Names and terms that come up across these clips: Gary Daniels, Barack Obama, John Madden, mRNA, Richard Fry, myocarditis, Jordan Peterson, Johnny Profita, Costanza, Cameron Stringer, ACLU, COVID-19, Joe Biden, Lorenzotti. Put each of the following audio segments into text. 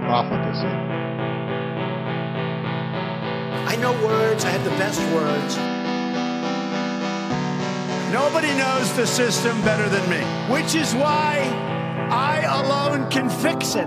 profligacy. I know words. I have the best words. Nobody knows the system better than me, which is why I alone can fix it.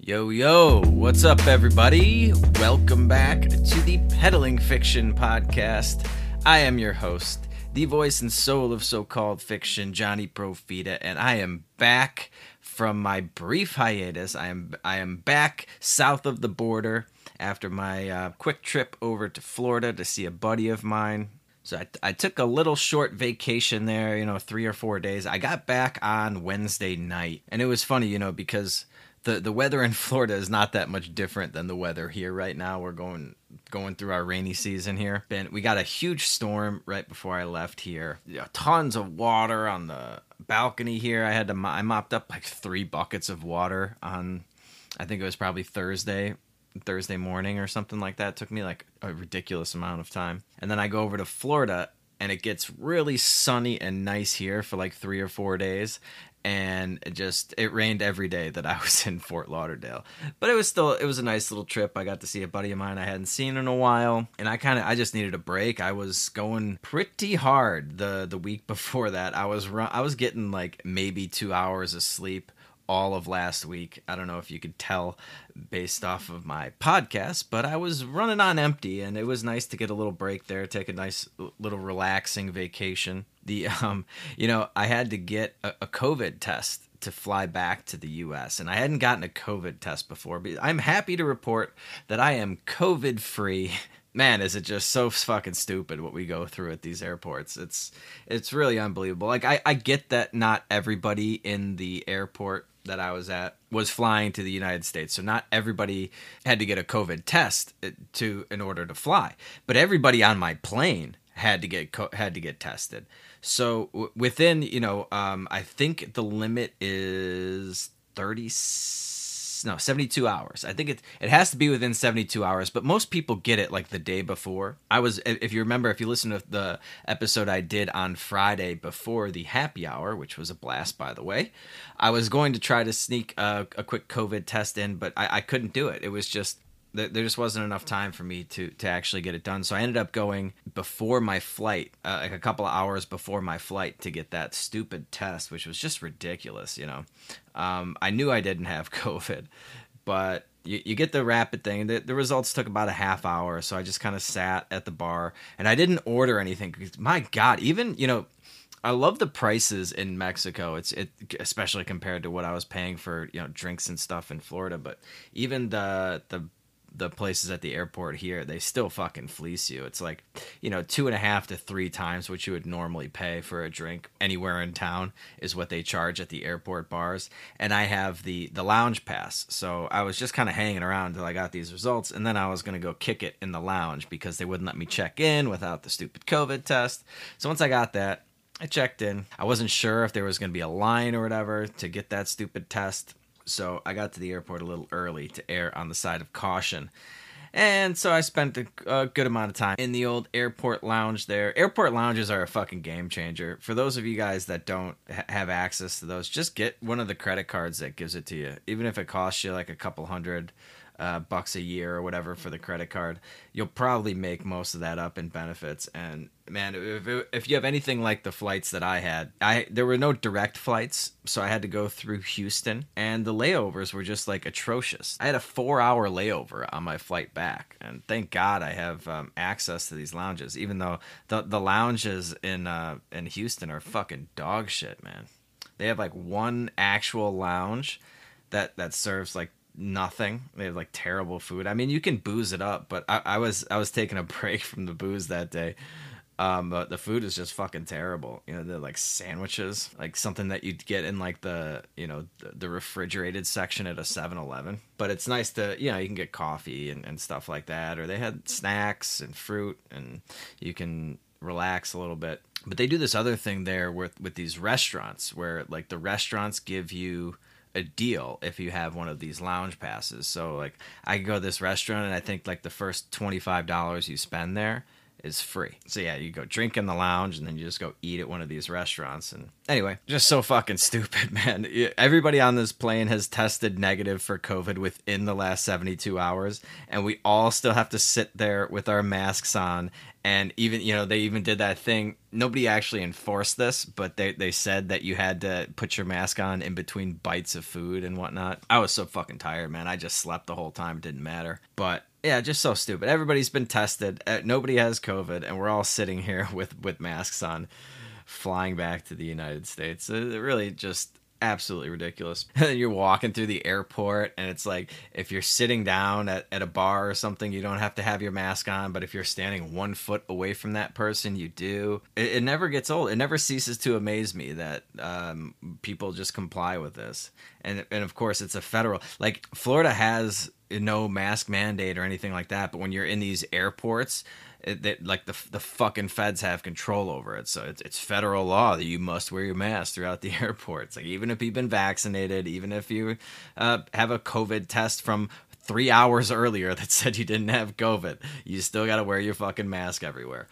Yo, yo, what's up, everybody? Welcome back to the Peddling Fiction Podcast. I am your host, the voice and soul of so-called fiction, Johnny Profita, and I am back from my brief hiatus. I am back south of the border after my quick trip over to Florida to see a buddy of mine. So I took a little short vacation there, 3 or 4 days. I got back on Wednesday night, and it was funny, because The weather in Florida is not that much different than the weather here right now. We're going through our rainy season here. We got a huge storm right before I left here. Tons of water on the balcony here. I mopped up like 3 buckets of water on, I think it was probably Thursday morning or something like that. It took me like a ridiculous amount of time. And then I go over to Florida and it gets really sunny and nice here for like 3 or 4 days. And it rained every day that I was in Fort Lauderdale. But it was a nice little trip. I got to see a buddy of mine I hadn't seen in a while. And I just needed a break. I was going pretty hard the week before that. I was getting like maybe 2 hours of sleep all of last week. I don't know if you could tell based off of my podcast, but I was running on empty, and it was nice to get a little break there, take a nice little relaxing vacation. I had to get a COVID test to fly back to the U.S., and I hadn't gotten a COVID test before, but I'm happy to report that I am COVID-free. Man, is it just so fucking stupid what we go through at these airports. It's really unbelievable. Like, I get that not everybody in the airport that I was at was flying to the United States. So not everybody had to get a COVID test in order to fly, but everybody on my plane had to get tested. So within, I think the limit is 72 hours. I think it has to be within 72 hours, but most people get it like the day before. If you listen to the episode I did on Friday before the happy hour, which was a blast, by the way, I was going to try to sneak a quick COVID test in, but I couldn't do it. It was just, there just wasn't enough time for me to actually get it done. So I ended up going before my flight, like a couple of hours before my flight, to get that stupid test, which was just ridiculous, I knew I didn't have COVID, but you get the rapid thing. The results took about a half hour, so I just kind of sat at the bar, and I didn't order anything. My God, even, I love the prices in Mexico. It's especially compared to what I was paying for, drinks and stuff in Florida, but even the places at the airport here, they still fucking fleece you. It's like, 2.5 to 3 times what you would normally pay for a drink anywhere in town is what they charge at the airport bars. And I have the lounge pass. So I was just kind of hanging around until I got these results. And then I was going to go kick it in the lounge because they wouldn't let me check in without the stupid COVID test. So once I got that, I checked in. I wasn't sure if there was going to be a line or whatever to get that stupid test. So I got to the airport a little early to err on the side of caution. And so I spent a good amount of time in the old airport lounge there. Airport lounges are a fucking game changer. For those of you guys that don't have access to those, just get one of the credit cards that gives it to you. Even if it costs you like a couple hundred bucks a year or whatever for the credit card, you'll probably make most of that up in benefits. And man, if you have anything like the flights that I had, there were no direct flights, so I had to go through Houston, and the layovers were just like atrocious. I had a 4-hour layover on my flight back, and thank God I have access to these lounges, even though the lounges in Houston are fucking dog shit, man. They have like one actual lounge that serves like nothing. They have like terrible food. I mean, you can booze it up, but I was taking a break from the booze that day But the food is just fucking terrible. You know, they're like sandwiches, like something that you'd get in like the, you know, the refrigerated section at a 7-Eleven. But it's nice to, you know, you can get coffee and stuff like that. Or they had snacks and fruit and you can relax a little bit. But they do this other thing there with these restaurants where like the restaurants give you a deal if you have one of these lounge passes. So like I can go to this restaurant and I think like the first $25 you spend there is free. So yeah, you go drink in the lounge and then you just go eat at one of these restaurants. And anyway, just so fucking stupid, man. Everybody on this plane has tested negative for COVID within the last 72 hours. And we all still have to sit there with our masks on. And even, you know, they even did that thing. Nobody actually enforced this, but they said that you had to put your mask on in between bites of food and whatnot. I was so fucking tired, man. I just slept the whole time. It didn't matter. But yeah, just so stupid. Everybody's been tested. Nobody has COVID, and we're all sitting here with masks on, flying back to the United States. It really just absolutely ridiculous. And then you're walking through the airport, and it's like if you're sitting down at a bar or something, you don't have to have your mask on. But if you're standing 1 foot away from that person, you do. It never gets old. It never ceases to amaze me that people just comply with this. And of course, it's a federal. Like Florida has no mask mandate or anything like that, but when you're in these airports, the fucking feds have control over it. So it's federal law that you must wear your mask throughout the airports. Like even if you've been vaccinated, even if you have a COVID test from 3 hours earlier that said you didn't have COVID, you still got to wear your fucking mask everywhere.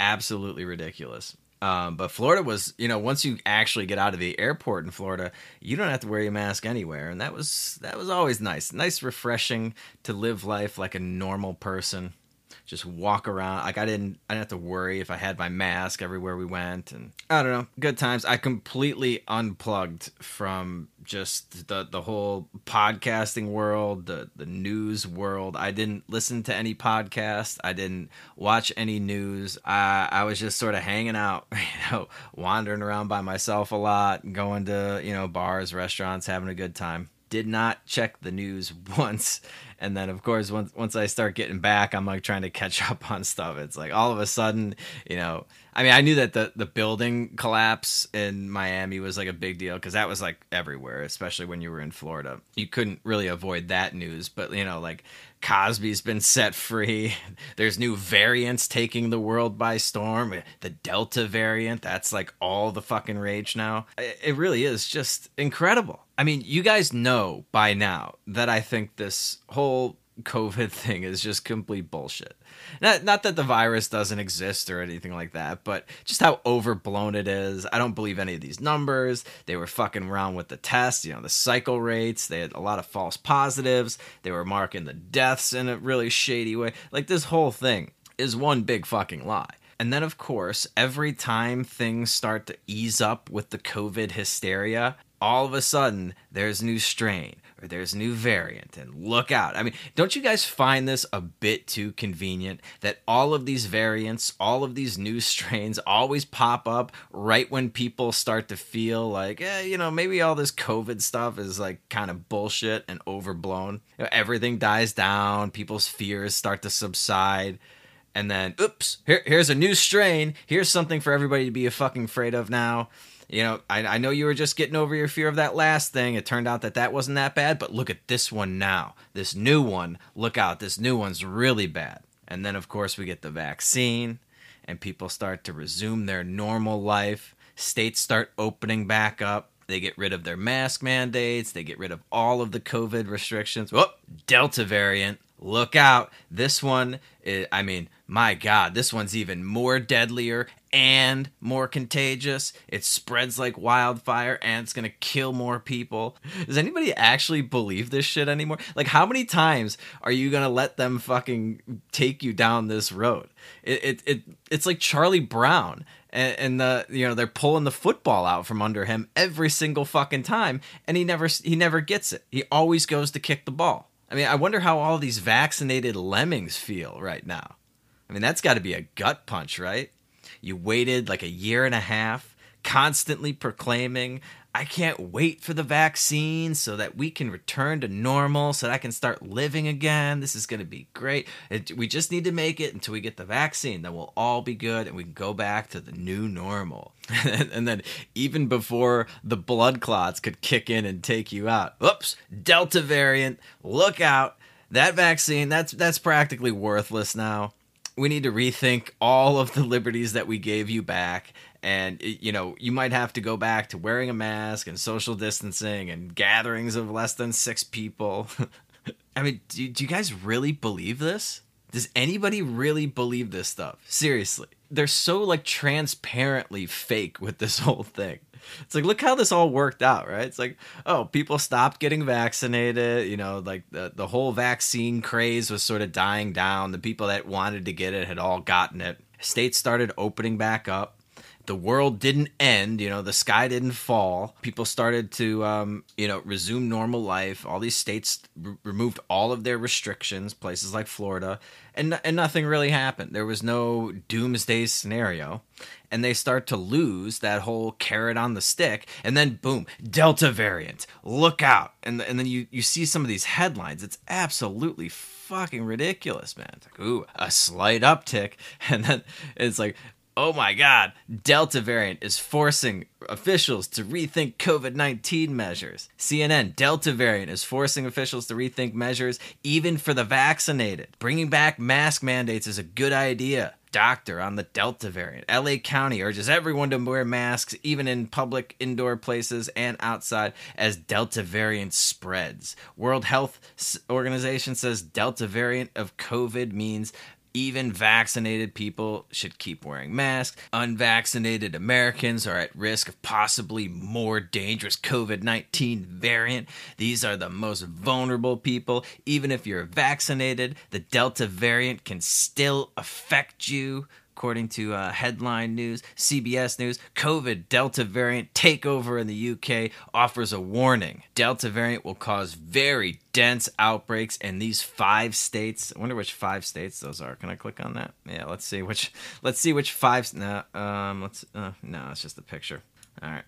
Absolutely ridiculous. But Florida was, you know, once you actually get out of the airport in Florida, you don't have to wear your mask anywhere. And that was always nice. Nice, refreshing to live life like a normal person. Just walk around. Like I didn't have to worry if I had my mask everywhere we went. And I don't know, good times. I completely unplugged from just the whole podcasting world, the news world. I didn't listen to any podcasts. I didn't watch any news. I was just sort of hanging out, you know, wandering around by myself a lot, going to, you know, bars, restaurants, having a good time. Did not check the news once. And then, of course, once I start getting back, I'm like trying to catch up on stuff. It's like all of a sudden, you know, I mean, I knew that the building collapse in Miami was like a big deal because that was like everywhere, especially when you were in Florida. You couldn't really avoid that news. But, you know, like Cosby's been set free. There's new variants taking the world by storm. The Delta variant, that's like all the fucking rage now. It really is just incredible. I mean, you guys know by now that I think this whole COVID thing is just complete bullshit. Not that the virus doesn't exist or anything like that, but just how overblown it is. I don't believe any of these numbers. They were fucking around with the tests, you know, the cycle rates. They had a lot of false positives. They were marking the deaths in a really shady way. Like this whole thing is one big fucking lie. And then, of course, every time things start to ease up with the COVID hysteria, all of a sudden, there's new strain or there's new variant and look out. I mean, don't you guys find this a bit too convenient that all of these variants, all of these new strains always pop up right when people start to feel like, you know, maybe all this COVID stuff is like kind of bullshit and overblown. You know, everything dies down. People's fears start to subside. And then, oops, here's a new strain. Here's something for everybody to be fucking afraid of now. You know, I know you were just getting over your fear of that last thing. It turned out that wasn't that bad, but look at this one now. This new one, look out. This new one's really bad. And then, of course, we get the vaccine, and people start to resume their normal life. States start opening back up. They get rid of their mask mandates. They get rid of all of the COVID restrictions. Whoop, Delta variant. Look out. This one, I mean, my God, this one's even more deadlier and more contagious. It spreads like wildfire and it's going to kill more people. Does anybody actually believe this shit anymore? Like, how many times are you going to let them fucking take you down this road? It's like Charlie Brown and the, you know, they're pulling the football out from under him every single fucking time. And he never gets it. He always goes to kick the ball. I mean, I wonder how all these vaccinated lemmings feel right now. I mean, that's got to be a gut punch, right? You waited like a year and a half, constantly proclaiming, I can't wait for the vaccine so that we can return to normal, so that I can start living again. This is going to be great. We just need to make it until we get the vaccine. Then we'll all be good and we can go back to the new normal. And then even before the blood clots could kick in and take you out, oops, Delta variant, look out. That vaccine, that's practically worthless now. We need to rethink all of the liberties that we gave you back. And, you know, you might have to go back to wearing a mask and social distancing and gatherings of less than 6 people. I mean, do you guys really believe this? Does anybody really believe this stuff? Seriously. They're so, like, transparently fake with this whole thing. It's like, look how this all worked out, right? It's like, oh, people stopped getting vaccinated. You know, like the whole vaccine craze was sort of dying down. The people that wanted to get it had all gotten it. States started opening back up. The world didn't end. You know, the sky didn't fall. People started to, you know, resume normal life. All these states removed all of their restrictions, places like Florida, and nothing really happened. There was no doomsday scenario. And they start to lose that whole carrot on the stick, and then boom, Delta variant, look out. And then you see some of these headlines. It's absolutely fucking ridiculous, man. It's like, ooh, a slight uptick. And then it's like, oh my God, Delta variant is forcing officials to rethink COVID-19 measures. CNN, Delta variant is forcing officials to rethink measures even for the vaccinated. Bringing back mask mandates is a good idea. Doctor on the Delta variant. LA County urges everyone to wear masks, even in public indoor places and outside, as Delta variant spreads. World Health Organization says Delta variant of COVID means even vaccinated people should keep wearing masks. Unvaccinated Americans are at risk of possibly more dangerous COVID-19 variant. These are the most vulnerable people. Even if you're vaccinated, the Delta variant can still affect you. According to Headline News, CBS News, COVID Delta variant takeover in the UK offers a warning. Delta variant will cause very dense outbreaks in these 5 states. I wonder which 5 states those are. Can I click on that? Yeah, let's see which. Let's see which 5. No, no, it's just a picture. All right.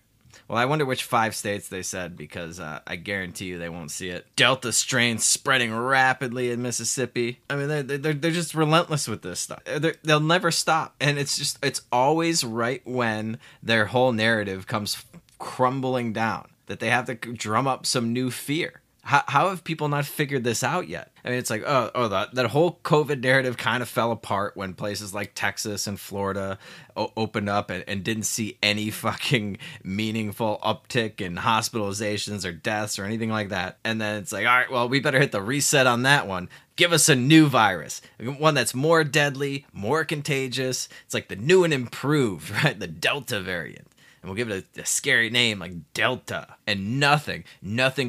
Well, I wonder which 5 states they said, because I guarantee you they won't see it. Delta strain spreading rapidly in Mississippi. I mean, they're just relentless with this stuff. They'll never stop. And it's always right when their whole narrative comes crumbling down that they have to drum up some new fear. How have people not figured this out yet? I mean, it's like, that whole COVID narrative kind of fell apart when places like Texas and Florida opened up and didn't see any fucking meaningful uptick in hospitalizations or deaths or anything like that. And then it's like, all right, well, we better hit the reset on that one. Give us a new virus, one that's more deadly, more contagious. It's like the new and improved, right? The Delta variant. And we'll give it a scary name like Delta. And nothing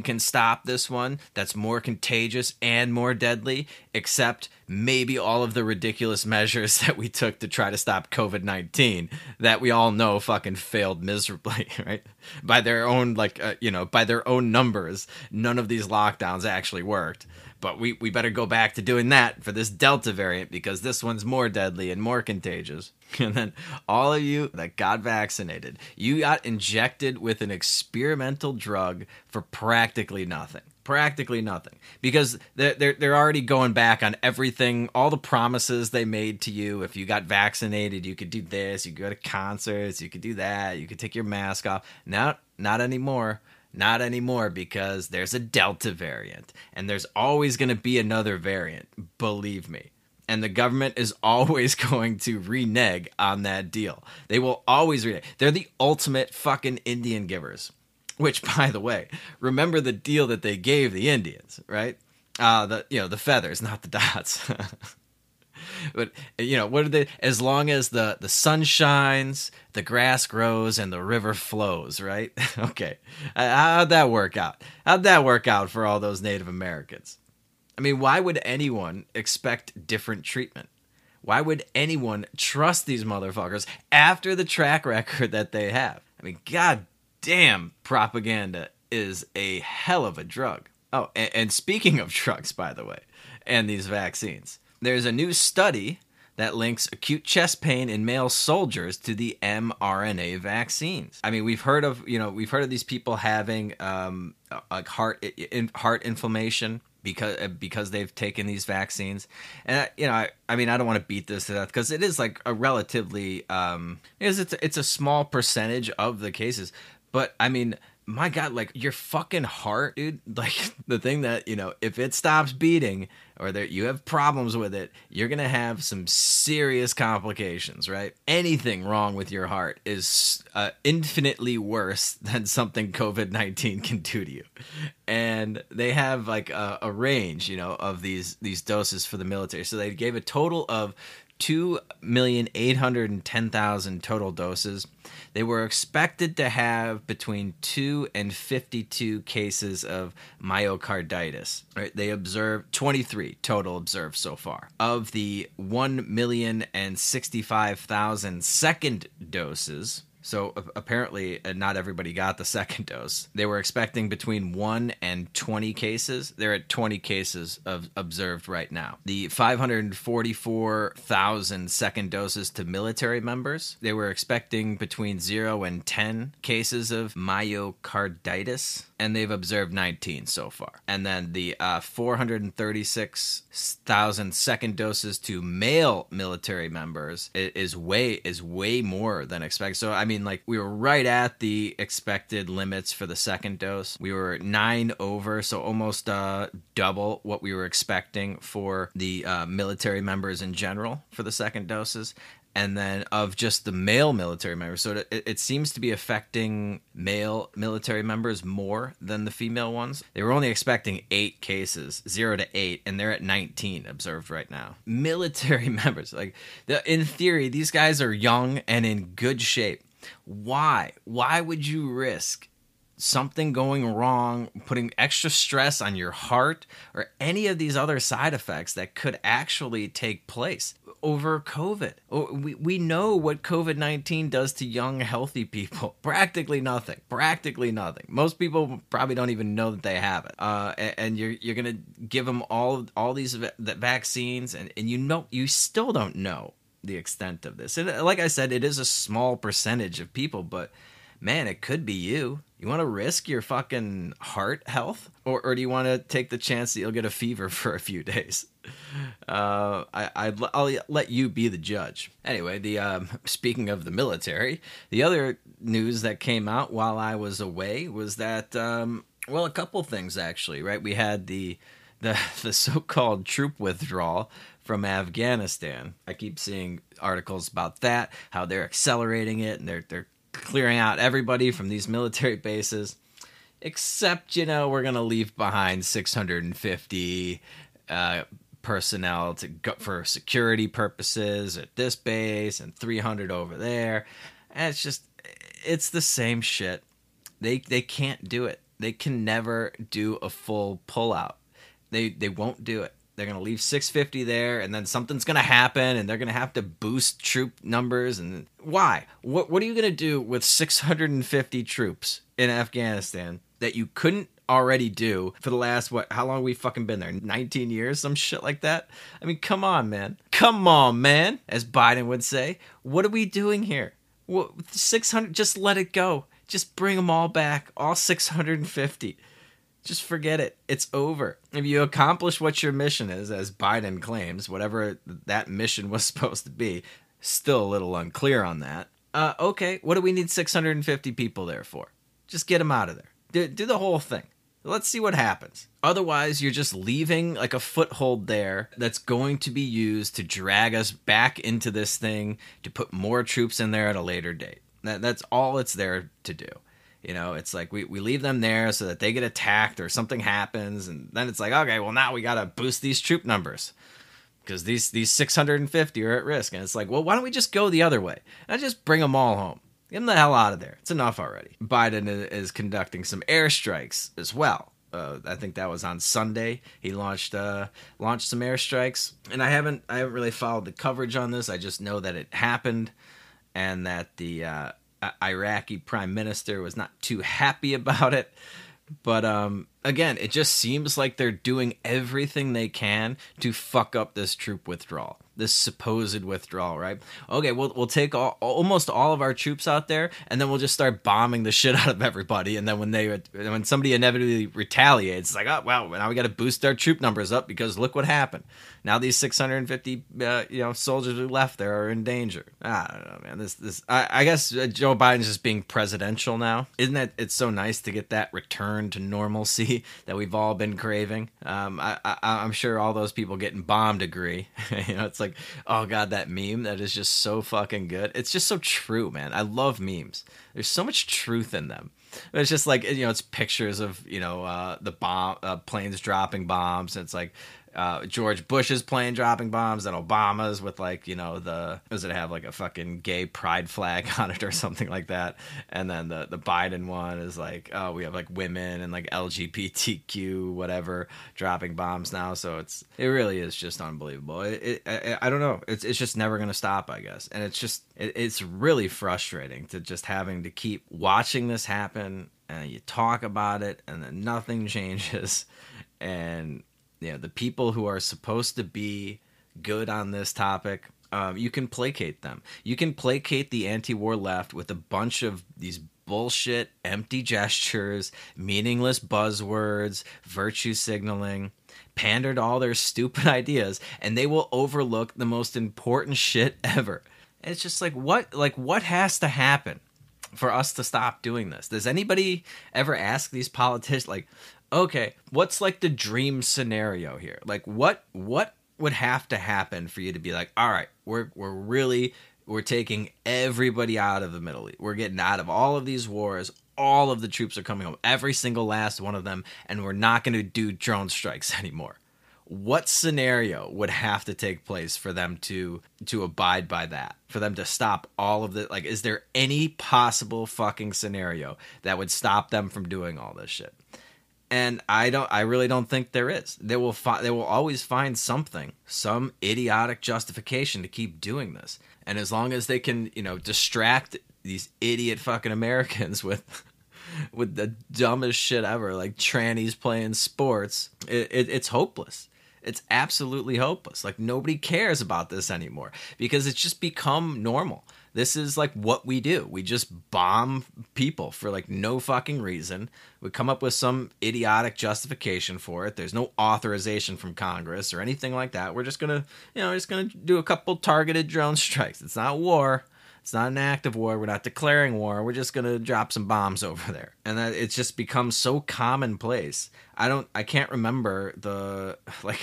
can stop this one that's more contagious and more deadly, except maybe all of the ridiculous measures that we took to try to stop COVID-19 that we all know fucking failed miserably, right? By their own, by their own numbers, none of these lockdowns actually worked. But we better go back to doing that for this Delta variant, because this one's more deadly and more contagious. And then all of you that got vaccinated, you got injected with an experimental drug for practically nothing. Practically nothing, because they're already going back on everything, all the promises they made to you. If you got vaccinated, you could do this, you could go to concerts, you could do that, you could take your mask off. No, not anymore. Not anymore, because there's a Delta variant, and there's always going to be another variant, believe me. And the government is always going to renege on that deal. They will always renege. They're the ultimate fucking Indian givers, which, by the way, remember the deal that they gave the Indians, right? The feathers, not the dots. But, you know, what are they? As long as the sun shines, the grass grows, and the river flows, right? Okay. How'd that work out? How'd that work out for all those Native Americans? I mean, why would anyone expect different treatment? Why would anyone trust these motherfuckers after the track record that they have? I mean, God damn, propaganda is a hell of a drug. Oh, and speaking of drugs, by the way, and these vaccines, there's a new study that links acute chest pain in male soldiers to the mRNA vaccines. I mean, we've heard of these people having like heart inflammation because they've taken these vaccines. And I don't want to beat this to death because it is like a relatively it's a small percentage of the cases, but I mean, my God, like your fucking heart, dude, like the thing that, if it stops beating or that you have problems with it, you're going to have some serious complications, right? Anything wrong with your heart is infinitely worse than something COVID-19 can do to you. And they have like a range, of these doses for the military. So they gave a total of 2,810,000 total doses. They were expected to have between 2 and 52 cases of myocarditis. Right? They observed 23 total observed so far. Of the 1,065,000 second doses, so apparently not everybody got the second dose. They were expecting between 1 and 20 cases. They're at 20 cases of observed right now. The 544,000 second doses to military members, they were expecting between 0 and 10 cases of myocarditis, and they've observed 19 so far. And then the 436,000 second doses to male military members is way more than expected. So, I mean, we were right at the expected limits for the second dose. We were 9 over, so almost double what we were expecting for the military members in general for the second doses. And then of just the male military members. So it seems to be affecting male military members more than the female ones. They were only expecting 8 cases, 0 to 8, and they're at 19 observed right now. Military members, in theory, these guys are young and in good shape. Why? Why would you risk something going wrong, putting extra stress on your heart or any of these other side effects that could actually take place over COVID? We know what COVID-19 does to young, healthy people. Practically nothing. Most people probably don't even know that they have it. And you're going to give them all these vaccines and you still don't know the extent of this. And like I said, it is a small percentage of people, but man, it could be you. You want to risk your fucking heart health? Or do you want to take the chance that you'll get a fever for a few days? I'll let you be the judge. Anyway, speaking of the military, the other news that came out while I was away was that, a couple things actually, right? We had the so-called troop withdrawal from Afghanistan. I keep seeing articles about that, how they're accelerating it and they're clearing out everybody from these military bases, except, we're going to leave behind 650 personnel to go for security purposes at this base and 300 over there. And it's the same shit. They can't do it. They can never do a full pullout. They won't do it. They're going to leave 650 there, and then something's going to happen, and they're going to have to boost troop numbers. And why? What are you going to do with 650 troops in Afghanistan that you couldn't already do for the last, how long have we fucking been there? 19 years? Some shit like that? I mean, come on, man. Come on, man, as Biden would say. What are we doing here? What, 600? Just let it go. Just bring them all back, all 650. Just forget it. It's over. If you accomplish what your mission is, as Biden claims, whatever that mission was supposed to be, still a little unclear on that. Okay, what do we need 650 people there for? Just get them out of there. Do the whole thing. Let's see what happens. Otherwise, you're just leaving a foothold there that's going to be used to drag us back into this thing, to put more troops in there at a later date. That's all it's there to do. It's we leave them there so that they get attacked or something happens. And then it's okay, well, now we got to boost these troop numbers because these 650 are at risk. And it's why don't we just go the other way? And just bring them all home. Get them the hell out of there. It's enough already. Biden is conducting some airstrikes as well. I think that was on Sunday. He launched some airstrikes. And I haven't really followed the coverage on this. I just know that it happened and that the Iraqi prime minister was not too happy about it. But again, it just seems like they're doing everything they can to fuck up this troop withdrawal. this supposed withdrawal, right? Okay, we'll take almost all of our troops out there, and then we'll just start bombing the shit out of everybody. And then when somebody inevitably retaliates, it's like, oh wow, now we got to boost our troop numbers up because look what happened. Now these 650 soldiers who left there are in danger. I don't know, man. I guess Joe Biden's just being presidential now. Isn't that it's so nice to get that return to normalcy that we've all been craving? I'm sure all those people getting bombed agree. You know, it's like, oh god, that meme that is just so fucking good. It's just so true, man. I love memes. There's so much truth in them. It's just like, you know, it's pictures of, you know, the bomb planes dropping bombs, and it's like George Bush's plane dropping bombs and Obama's with, like, you know, does it have like a fucking gay pride flag on it or something like that? And then the Biden one is like, oh, we have like women and like LGBTQ whatever dropping bombs now. So it really is just unbelievable. I don't know. It's just never going to stop, I guess. And it's just, it's really frustrating to just having to keep watching this happen, and you talk about it and then nothing changes. And you know, the people who are supposed to be good on this topic, you can placate them. You can placate the anti-war left with a bunch of these bullshit, empty gestures, meaningless buzzwords, virtue signaling, pander to all their stupid ideas, and they will overlook the most important shit ever. And it's just like, what has to happen for us to stop doing this? Does anybody ever ask these politicians, like, okay, what's like the dream scenario here? Like, what would have to happen for you to be like, all right, we're taking everybody out of the Middle East. We're getting out of all of these wars. All of the troops are coming home, every single last one of them, and we're not going to do drone strikes anymore. What scenario would have to take place for them to abide by that? For them to stop all of the, like, is there any possible fucking scenario that would stop them from doing all this shit? And I really don't think there is. They will always find something, some idiotic justification to keep doing this. And as long as they can, you know, distract these idiot fucking Americans with the dumbest shit ever, like trannies playing sports, it's hopeless. It's absolutely hopeless. Like, nobody cares about this anymore because it's just become normal. This is like what we do. We just bomb people for like no fucking reason. We come up with some idiotic justification for it. There's no authorization from Congress or anything like that. We're just going to, you know, do a couple targeted drone strikes. It's not war. It's not an act of war. We're not declaring war. We're just going to drop some bombs over there. And that, it's just become so commonplace. I can't remember when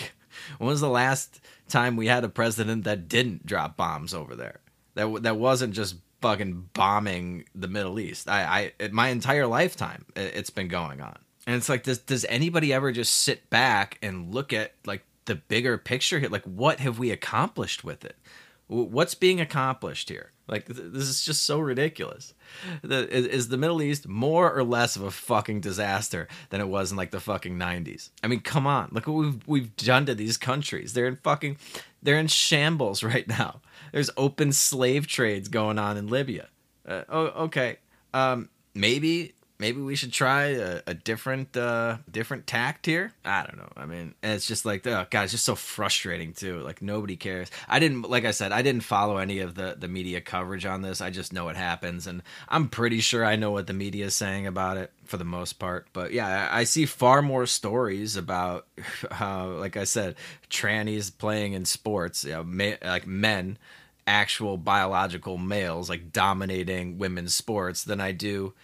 was the last time we had a president that didn't drop bombs over there? That wasn't just fucking bombing the Middle East. My entire lifetime, it's been going on. And it's like, does anybody ever just sit back and look at like the bigger picture here? Like, what have we accomplished with it? What's being accomplished here? Like, this is just so ridiculous. Is the Middle East more or less of a fucking disaster than it was in like the fucking 90s? I mean, come on. Look what we've done to these countries. They're in shambles right now. There's open slave trades going on in Libya. Okay. Maybe we should try a different tact here. I don't know. I mean, it's just like, oh god, it's just so frustrating too. Like, nobody cares. I didn't follow any of the media coverage on this. I just know it happens, and I'm pretty sure I know what the media is saying about it for the most part. But yeah, I see far more stories about, like I said, trannies playing in sports, you know, like men, actual biological males, like dominating women's sports than I do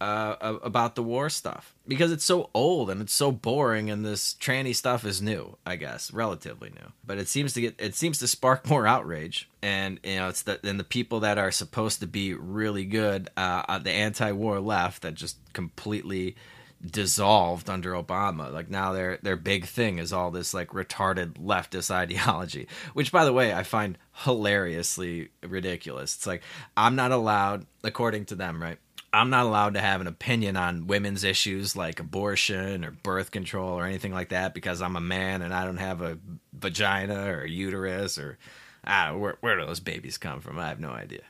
about the war stuff, because it's so old and it's so boring, and this tranny stuff is new, I guess, relatively new, but it seems to spark more outrage. And you know, it's the people that are supposed to be really good, the anti-war left, that just completely dissolved under Obama. Like, now their big thing is all this like retarded leftist ideology, which, by the way, I find hilariously ridiculous. It's like, I'm not allowed, according to them, right? I'm not allowed to have an opinion on women's issues like abortion or birth control or anything like that because I'm a man and I don't have a vagina or a uterus, or I don't know, where do those babies come from? I have no idea.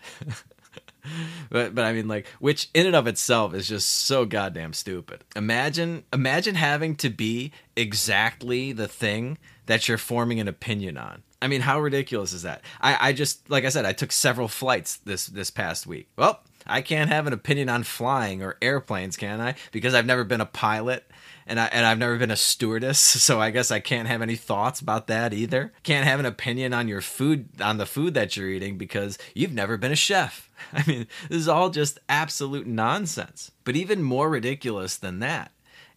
But I mean, like, which in and of itself is just so goddamn stupid. Imagine having to be exactly the thing that you're forming an opinion on. I mean, how ridiculous is that? I just, like I said, I took several flights this past week. Well, I can't have an opinion on flying or airplanes, can I? Because I've never been a pilot, and I've never been a stewardess, so I guess I can't have any thoughts about that either. Can't have an opinion on your food, on the food that you're eating, because you've never been a chef. I mean, this is all just absolute nonsense. But even more ridiculous than that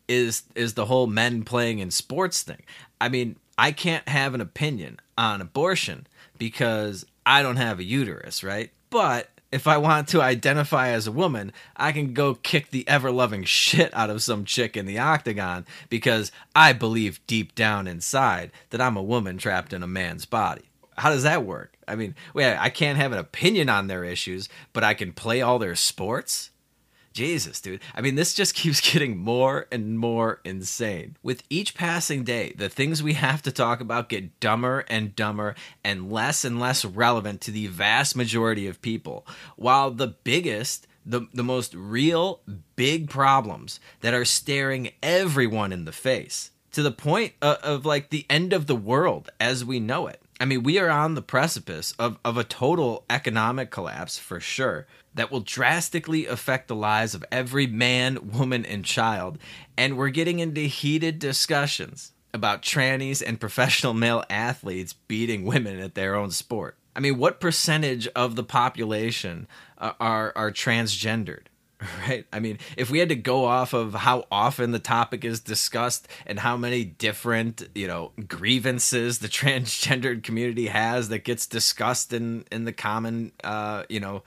is the whole men playing in sports thing. I mean, I can't have an opinion on abortion because I don't have a uterus, right? But if I want to identify as a woman, I can go kick the ever-loving shit out of some chick in the octagon because I believe deep down inside that I'm a woman trapped in a man's body. How does that work? I mean, wait, I can't have an opinion on their issues, but I can play all their sports? Jesus, dude. I mean, this just keeps getting more and more insane. With each passing day, the things we have to talk about get dumber and dumber and less relevant to the vast majority of people, while the biggest, the most real big problems that are staring everyone in the face, to the point of like the end of the world as we know it. I mean, we are on the precipice of a total economic collapse, for sure, that will drastically affect the lives of every man, woman, and child. And we're getting into heated discussions about trannies and professional male athletes beating women at their own sport. I mean, what percentage of the population are transgendered? Right? I mean, if we had to go off of how often the topic is discussed and how many different, grievances the transgendered community has that gets discussed in the common, in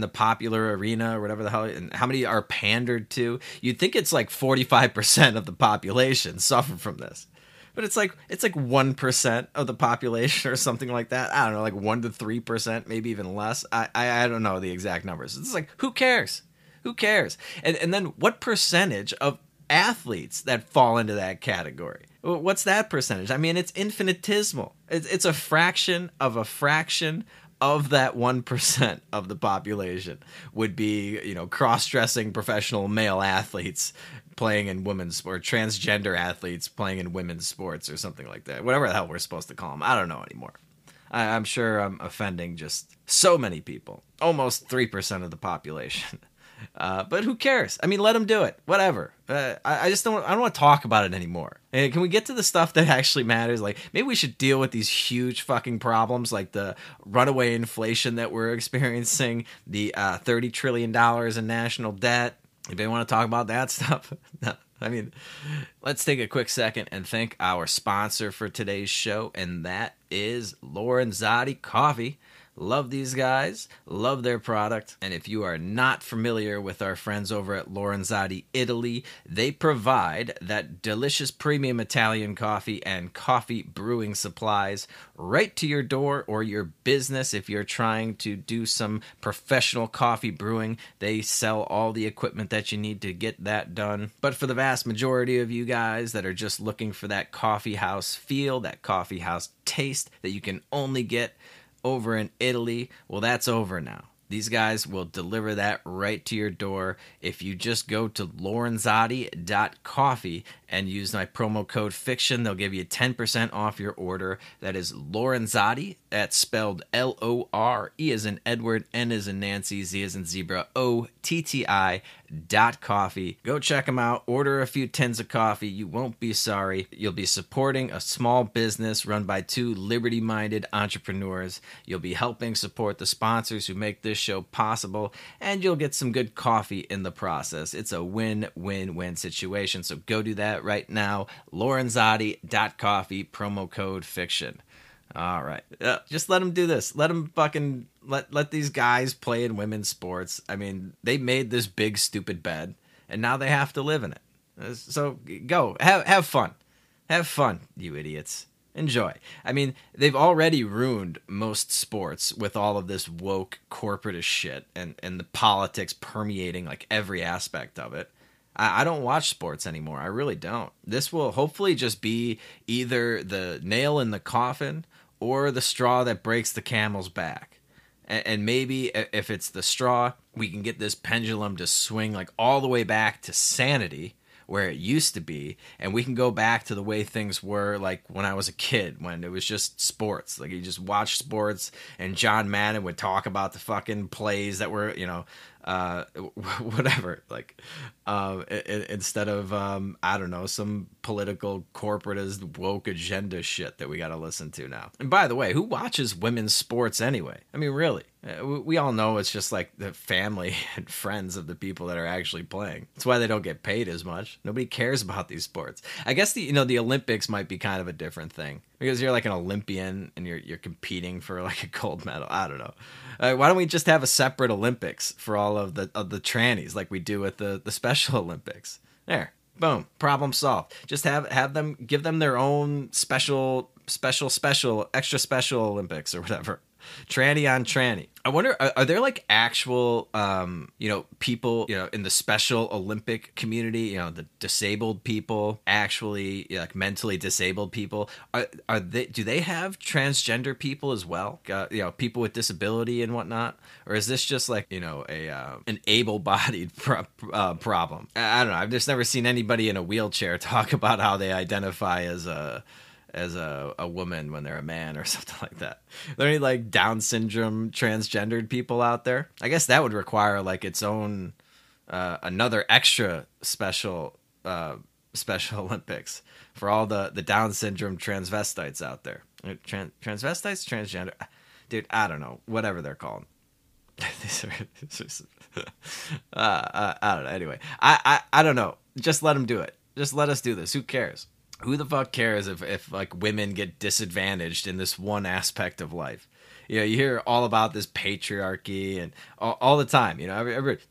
the popular arena or whatever the hell, and how many are pandered to, you'd think it's like 45% of the population suffer from this. But it's like 1% of the population or something like that. I don't know, like 1 to 3%, maybe even less. I don't know the exact numbers. It's like, who cares? Who cares? And then what percentage of athletes that fall into that category? What's that percentage? I mean, it's infinitesimal. It's a fraction of that 1% of the population would be, cross-dressing professional male athletes playing in women's sports, transgender athletes playing in women's sports or something like that. Whatever the hell we're supposed to call them. I don't know anymore. I'm sure I'm offending just so many people. Almost 3% of the population. But who cares? I mean, let them do it. Whatever. I don't want to talk about it anymore. And can we get to the stuff that actually matters? Like, maybe we should deal with these huge fucking problems, like the runaway inflation that we're experiencing, the $30 trillion in national debt. If they want to talk about that stuff. I mean, let's take a quick second and thank our sponsor for today's show, and that is Lorenzotti Coffee. Love these guys, love their product, and if you are not familiar with our friends over at Lorenzotti Italy, they provide that delicious premium Italian coffee and coffee brewing supplies right to your door or your business. If you're trying to do some professional coffee brewing, they sell all the equipment that you need to get that done. But for the vast majority of you guys that are just looking for that coffee house feel, that coffee house taste that you can only get over in Italy, well, that's over now. These guys will deliver that right to your door if you just go to lorenzotti.coffee and use my promo code FICTION. They'll give you 10% off your order. That is Lorenzotti. That's spelled L-O-R-E as in Edward, N as in Nancy, Z as in Zebra, O-T-T-I.coffee. Go check them out. Order a few tins of coffee. You won't be sorry. You'll be supporting a small business run by two liberty-minded entrepreneurs. You'll be helping support the sponsors who make this show possible, and you'll get some good coffee in the process. It's a win-win-win situation, so go do that right now. Lorenzotti.coffee, promo code FICTION. All right. Just let them do this. Let them fucking let these guys play in women's sports. I mean, they made this big, stupid bed, and now they have to live in it. So go. Have fun. Have fun, you idiots. Enjoy. I mean, they've already ruined most sports with all of this woke corporatist shit and the politics permeating like every aspect of it. I don't watch sports anymore. I really don't. This will hopefully just be either the nail in the coffin or the straw that breaks the camel's back. And maybe if it's the straw, we can get this pendulum to swing like all the way back to sanity, where it used to be, and we can go back to the way things were like when I was a kid, when it was just sports. Like, you just watched sports, and John Madden would talk about the fucking plays that were, you know, whatever, like, instead of, I don't know, some political corporatist woke agenda shit that we got to listen to now. And by the way, who watches women's sports anyway? I mean, really, we all know it's just like the family and friends of the people that are actually playing. That's why they don't get paid as much. Nobody cares about these sports. I guess the Olympics might be kind of a different thing, because you're like an Olympian and you're competing for like a gold medal. I don't know. Why don't we just have a separate Olympics for all of the trannies, like we do with the Special Olympics? There, boom, problem solved. Just have them, give them their own special, extra special Olympics or whatever. Tranny on tranny. I wonder, are there like actual, people, in the Special Olympic community, the disabled people, actually, like mentally disabled people, do they have transgender people as well? People with disability and whatnot, or is this just like, an able-bodied problem? I don't know. I've just never seen anybody in a wheelchair talk about how they identify as a woman when they're a man or something like that. Are there any like Down syndrome transgendered people out there? I guess that would require like its own, another extra special Olympics for all the Down syndrome transvestites out there. Transvestites, transgender, dude, I don't know, whatever they're called. I don't know. Anyway, I don't know. Just let them do it. Just let us do this. Who cares? Who the fuck cares if like women get disadvantaged in this one aspect of life? You hear all about this patriarchy and all the time, the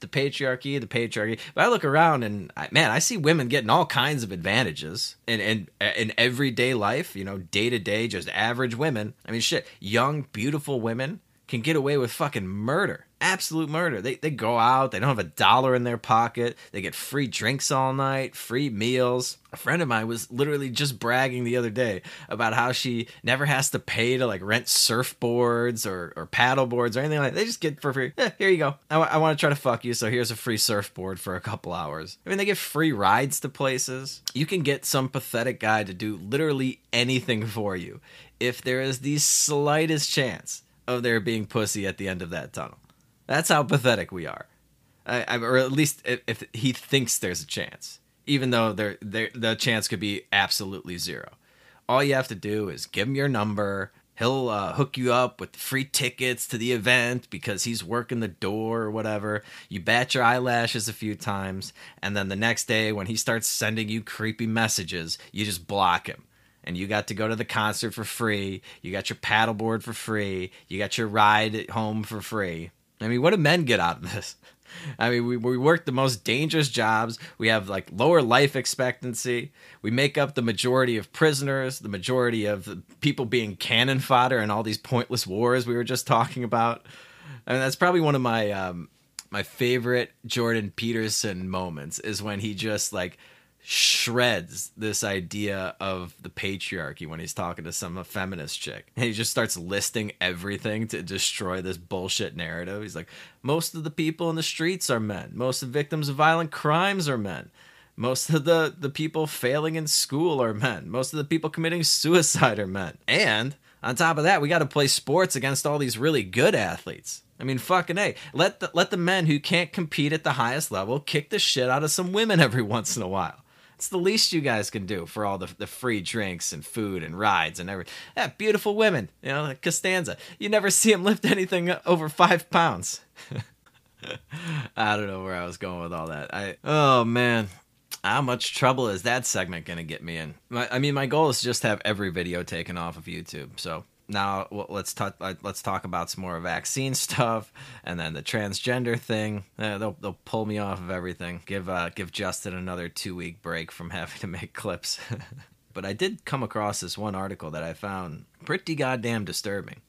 patriarchy. But I look around and I see women getting all kinds of advantages in everyday life, day to day, just average women. I mean, shit, young, beautiful women can get away with fucking murder. Absolute murder. They go out, they don't have a dollar in their pocket, they get free drinks all night, free meals. A friend of mine was literally just bragging the other day about how she never has to pay to like rent surfboards or paddle boards or anything like that. They just get for free. Here you go. I want to try to fuck you, so here's a free surfboard for a couple hours. I mean, they get free rides to places. You can get some pathetic guy to do literally anything for you if there is the slightest chance of there being pussy at the end of that tunnel. That's how pathetic we are, or at least if he thinks there's a chance, even though the chance could be absolutely zero. All you have to do is give him your number. He'll hook you up with free tickets to the event because he's working the door or whatever. You bat your eyelashes a few times, and then the next day when he starts sending you creepy messages, you just block him. And you got to go to the concert for free. You got your paddleboard for free. You got your ride home for free. I mean, what do men get out of this? I mean, we work the most dangerous jobs. We have like lower life expectancy. We make up the majority of prisoners, the majority of people being cannon fodder in all these pointless wars we were just talking about. I mean, that's probably one of my my favorite Jordan Peterson moments is when he just like shreds this idea of the patriarchy when he's talking to some feminist chick, and he just starts listing everything to destroy this bullshit narrative. He's like, most of the people in the streets are men, most of the victims of violent crimes are men, most of the people failing in school are men, most of the people committing suicide are men, and on top of that we got to play sports against all these really good athletes. I mean, fucking A. Let the men who can't compete at the highest level kick the shit out of some women every once in a while. It's the least you guys can do for all the free drinks and food and rides and everything. Yeah, beautiful women, like Costanza. You never see him lift anything over 5 pounds. I don't know where I was going with all that. Oh, man. How much trouble is that segment going to get me in? My goal is just to have every video taken off of YouTube, so... Now let's talk about some more vaccine stuff, and then the transgender thing. They'll pull me off of everything. Give Justin another 2-week break from having to make clips. But I did come across this one article that I found pretty goddamn disturbing,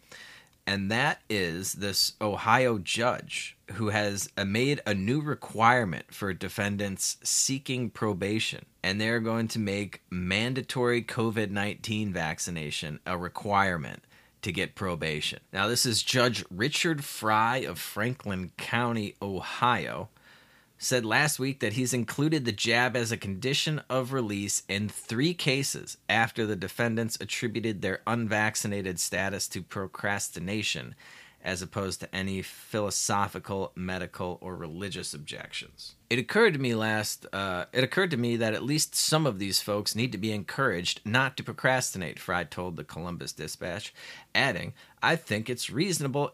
and that is this Ohio judge who has made a new requirement for defendants seeking probation, and they're going to make mandatory COVID-19 vaccination a requirement to get probation. Now, this is Judge Richard Fry of Franklin County, Ohio, said last week that he's included the jab as a condition of release in 3 cases after the defendants attributed their unvaccinated status to procrastination, as opposed to any philosophical, medical, or religious objections. It occurred to me that at least some of these folks need to be encouraged not to procrastinate, Fry told the Columbus Dispatch, adding, I think it's a reasonable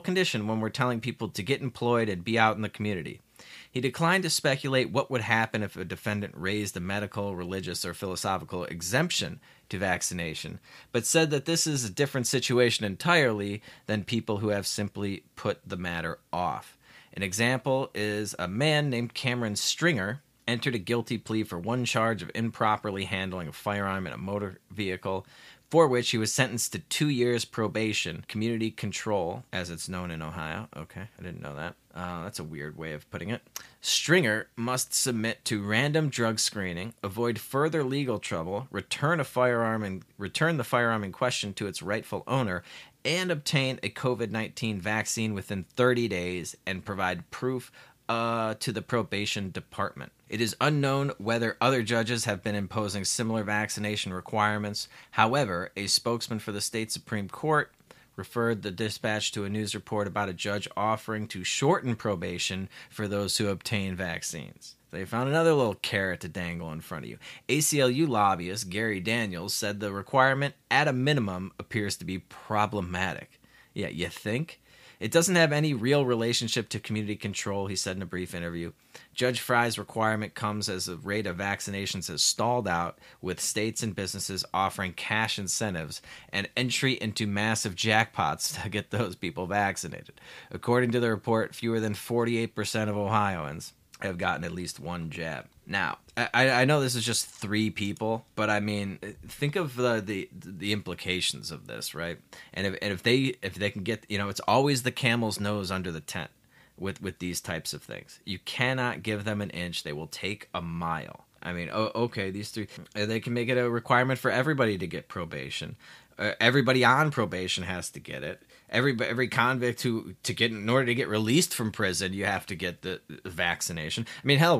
condition when we're telling people to get employed and be out in the community. He declined to speculate what would happen if a defendant raised a medical, religious, or philosophical exemption to vaccination, but said that this is a different situation entirely than people who have simply put the matter off. An example is a man named Cameron Stringer entered a guilty plea for 1 charge of improperly handling a firearm in a motor vehicle, for which he was sentenced to 2 years probation, community control, as it's known in Ohio. Okay, I didn't know that. That's a weird way of putting it. Stringer must submit to random drug screening, avoid further legal trouble, return the firearm in question to its rightful owner, and obtain a COVID-19 vaccine within 30 days and provide proof to the probation department. It is unknown whether other judges have been imposing similar vaccination requirements. However, a spokesman for the state Supreme Court referred the Dispatch to a news report about a judge offering to shorten probation for those who obtain vaccines. They found another little carrot to dangle in front of you. ACLU lobbyist Gary Daniels said the requirement, at a minimum, appears to be problematic. Yeah, you think? It doesn't have any real relationship to community control, he said in a brief interview. Judge Fry's requirement comes as the rate of vaccinations has stalled out, with states and businesses offering cash incentives and entry into massive jackpots to get those people vaccinated. According to the report, fewer than 48% of Ohioans have gotten at least 1 jab. Now, I know this is just 3 people, but I mean, think of the implications of this, right? And if they can get, it's always the camel's nose under the tent with these types of things. You cannot give them an inch; they will take a mile. I mean, okay, these 3, they can make it a requirement for everybody to get probation. Everybody on probation has to get it. Every convict in order to get released from prison, you have to get the vaccination. I mean, hell,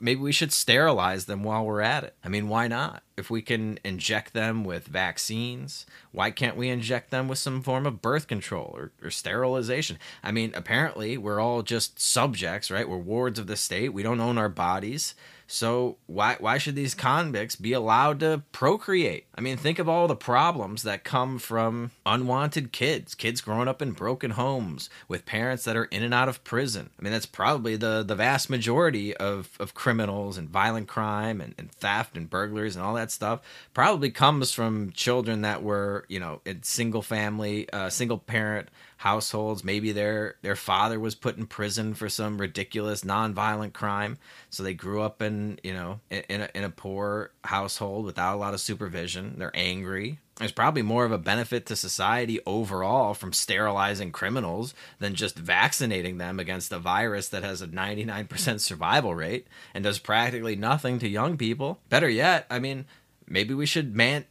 maybe we should sterilize them while we're at it. I mean, why not? If we can inject them with vaccines, why can't we inject them with some form of birth control or sterilization? I mean, apparently we're all just subjects, right? We're wards of the state. We don't own our bodies. So why should these convicts be allowed to procreate? I mean, think of all the problems that come from unwanted kids growing up in broken homes with parents that are in and out of prison. I mean, that's probably the vast majority of criminals and violent crime and theft and burglaries and all that stuff probably comes from children that were, in single parent households. Maybe their father was put in prison for some ridiculous nonviolent crime, so they grew up in a poor household without a lot of supervision. They're angry. There's probably more of a benefit to society overall from sterilizing criminals than just vaccinating them against a virus that has a 99% survival rate and does practically nothing to young people. Better yet, I mean, maybe we should make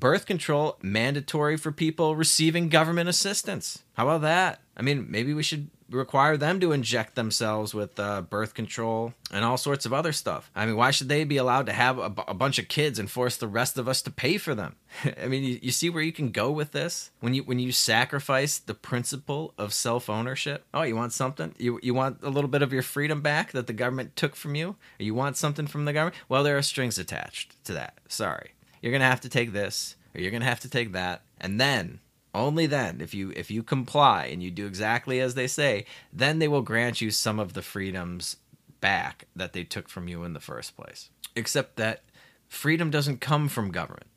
birth control mandatory for people receiving government assistance. How about that? I mean, maybe we should require them to inject themselves with birth control and all sorts of other stuff. I mean, why should they be allowed to have a bunch of kids and force the rest of us to pay for them? I mean, you see where you can go with this when you sacrifice the principle of self-ownership. Oh, you want something? You want a little bit of your freedom back that the government took from you? Or you want something from the government? Well, there are strings attached to that. Sorry. You're going to have to take this, or you're going to have to take that, and then only then, if you comply and you do exactly as they say, then they will grant you some of the freedoms back that they took from you in the first place. Except that freedom doesn't come from government.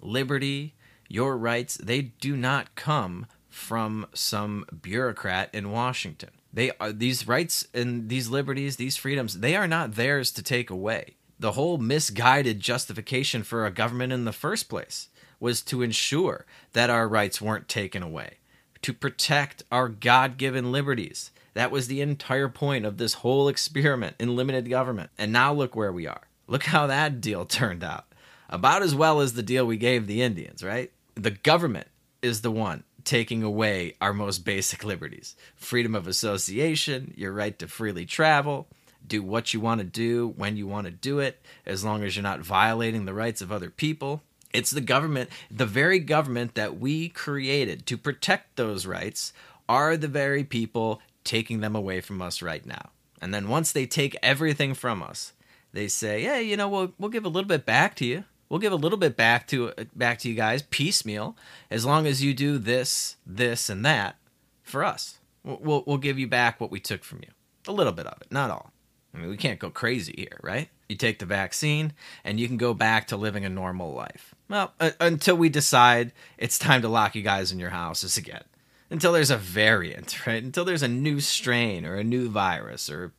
Liberty, your rights, they do not come from some bureaucrat in Washington. These rights and these liberties, these freedoms, they are not theirs to take away. The whole misguided justification for a government in the first place was to ensure that our rights weren't taken away, to protect our God-given liberties. That was the entire point of this whole experiment in limited government. And now look where we are. Look how that deal turned out. About as well as the deal we gave the Indians, right? The government is the one taking away our most basic liberties. Freedom of association, your right to freely travel, do what you want to do, when you want to do it, as long as you're not violating the rights of other people. It's the government, the very government that we created to protect those rights, are the very people taking them away from us right now. And then once they take everything from us, they say, hey, you know, we'll give a little bit back to you. We'll give a little bit back to you guys piecemeal, as long as you do this, this, and that for us. We'll give you back what we took from you. A little bit of it, not all. I mean, we can't go crazy here, right? You take the vaccine, and you can go back to living a normal life. Well, until we decide it's time to lock you guys in your houses again. Until there's a variant, right? Until there's a new strain or a new virus or,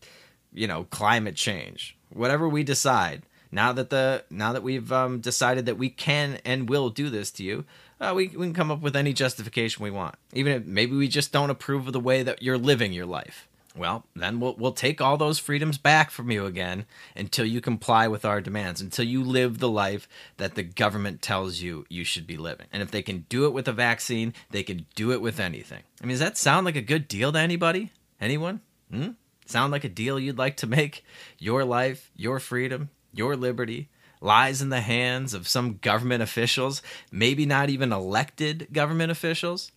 you know, climate change. Whatever we decide, now that we've decided that we can and will do this to you, we can come up with any justification we want. Even if maybe we just don't approve of the way that you're living your life. Well, then we'll take all those freedoms back from you again until you comply with our demands, until you live the life that the government tells you you should be living. And if they can do it with a vaccine, they can do it with anything. I mean, does that sound like a good deal to anybody? Anyone? Sound like a deal you'd like to make? Your life, your freedom, your liberty lies in the hands of some government officials, maybe not even elected government officials?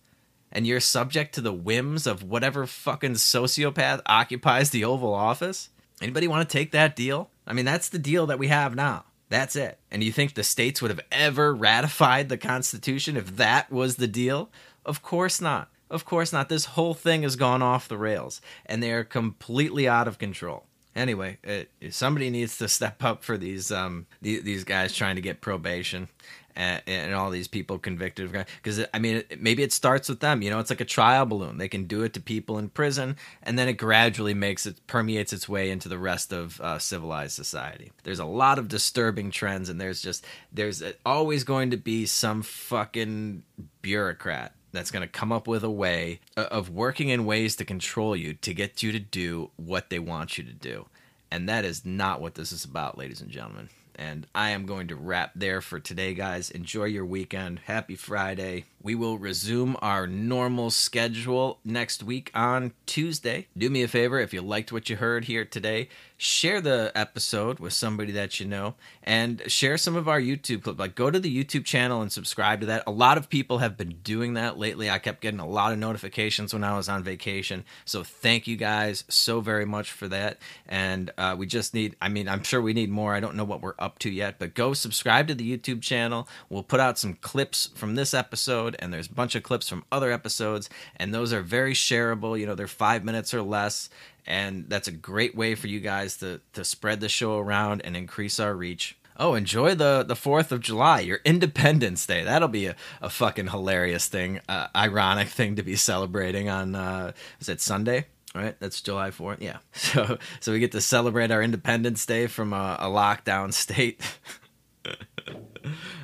And you're subject to the whims of whatever fucking sociopath occupies the Oval Office? Anybody want to take that deal? I mean, that's the deal that we have now. That's it. And you think the states would have ever ratified the Constitution if that was the deal? Of course not. Of course not. This whole thing has gone off the rails, and they are completely out of control. Anyway, somebody needs to step up for these guys trying to get probation. And all these people convicted of crime. Because, I mean, maybe it starts with them. You know, it's like a trial balloon. They can do it to people in prison, and then it gradually permeates its way into the rest of civilized society. There's a lot of disturbing trends, and there's always going to be some fucking bureaucrat that's going to come up with a way of working in ways to control you, to get you to do what they want you to do. And that is not what this is about, ladies and gentlemen. And I am going to wrap there for today, guys. Enjoy your weekend. Happy Friday. We will resume our normal schedule next week on Tuesday. Do me a favor, if you liked what you heard here today, share the episode with somebody that you know, and share some of our YouTube clip. Like, go to the YouTube channel and subscribe to that. A lot of people have been doing that lately. I kept getting a lot of notifications when I was on vacation. So thank you guys so very much for that. And we just need, I mean, I'm sure we need more. I don't know what we're up to yet, but go subscribe to the YouTube channel. We'll put out some clips from this episode, and there's a bunch of clips from other episodes, and those are very shareable. You know, they're 5 minutes or less, and that's a great way for you guys to spread the show around and increase our reach. Oh, enjoy the 4th of July, your Independence Day. That'll be a fucking hilarious thing, ironic thing to be celebrating on, is it Sunday? All right, that's July 4th, yeah. So we get to celebrate our Independence Day from a lockdown state.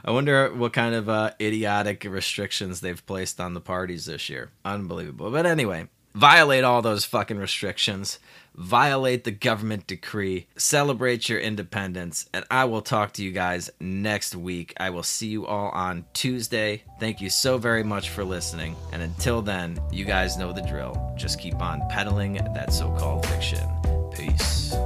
I wonder what kind of idiotic restrictions they've placed on the parties this year. Unbelievable. But anyway, violate all those fucking restrictions. Violate the government decree. Celebrate your independence. And I will talk to you guys next week. I will see you all on Tuesday. Thank you so very much for listening. And until then, you guys know the drill. Just keep on peddling that so-called fiction. Peace.